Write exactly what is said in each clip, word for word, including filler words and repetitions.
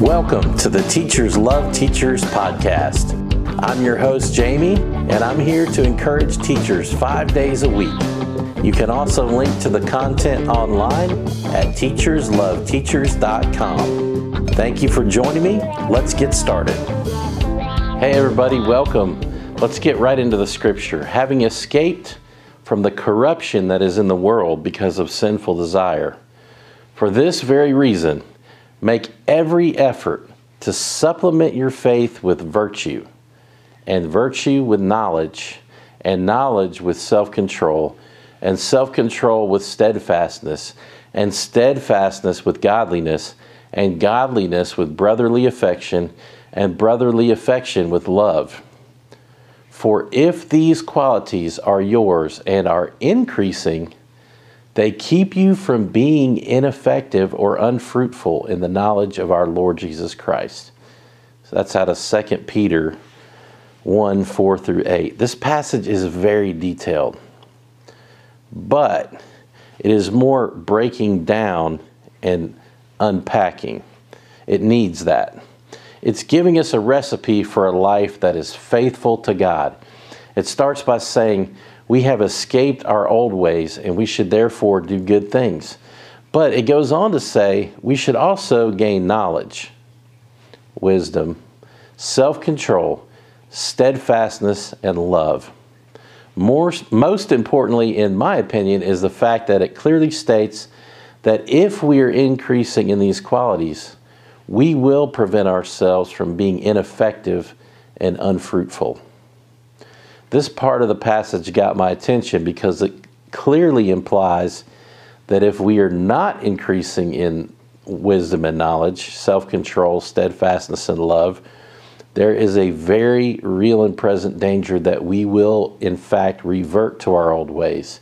Welcome to the Teachers Love Teachers podcast. I'm your host, Jamie, and I'm here to encourage teachers five days a week. You can also link to the content online at Teachers Love Teachers dot com. Thank you for joining me. Let's get started. Hey, everybody, welcome. Let's get right into the scripture. Having escaped from the corruption that is in the world because of sinful desire, for this very reason, make every effort to supplement your faith with virtue, and virtue with knowledge, and knowledge with self-control, and self-control with steadfastness, and steadfastness with godliness, and godliness with brotherly affection, and brotherly affection with love. For if these qualities are yours and are increasing, they keep you from being ineffective or unfruitful in the knowledge of our Lord Jesus Christ. So that's out of Second Peter one, four through eight. This passage is very detailed, but it is more breaking down and unpacking. It needs that. It's giving us a recipe for a life that is faithful to God. It starts by saying, we have escaped our old ways, and we should therefore do good things. But it goes on to say we should also gain knowledge, wisdom, self-control, steadfastness, and love. More, most importantly, in my opinion, is the fact that it clearly states that if we are increasing in these qualities, we will prevent ourselves from being ineffective and unfruitful. This part of the passage got my attention because it clearly implies that if we are not increasing in wisdom and knowledge, self-control, steadfastness, and love, there is a very real and present danger that we will, in fact, revert to our old ways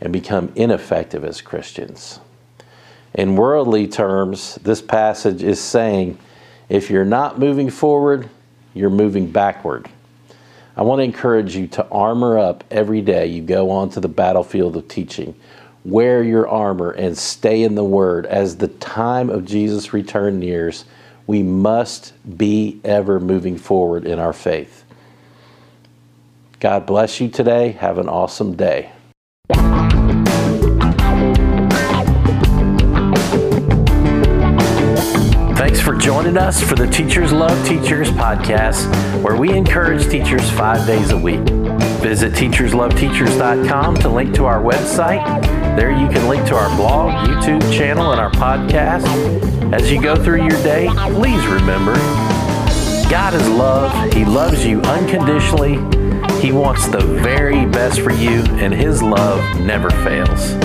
and become ineffective as Christians. In worldly terms, this passage is saying, if you're not moving forward, you're moving backward. I want to encourage you to armor up every day you go onto the battlefield of teaching. Wear your armor and stay in the Word. As the time of Jesus' return nears, we must be ever moving forward in our faith. God bless you today. Have an awesome day. Thanks for joining us for the Teachers Love Teachers podcast, where we encourage teachers five days a week. Visit Teachers Love Teachers dot com to link to our website. There you can link to our blog, YouTube channel, and our podcast. As you go through your day, please remember, God is love. He loves you unconditionally. He wants the very best for you, and His love never fails.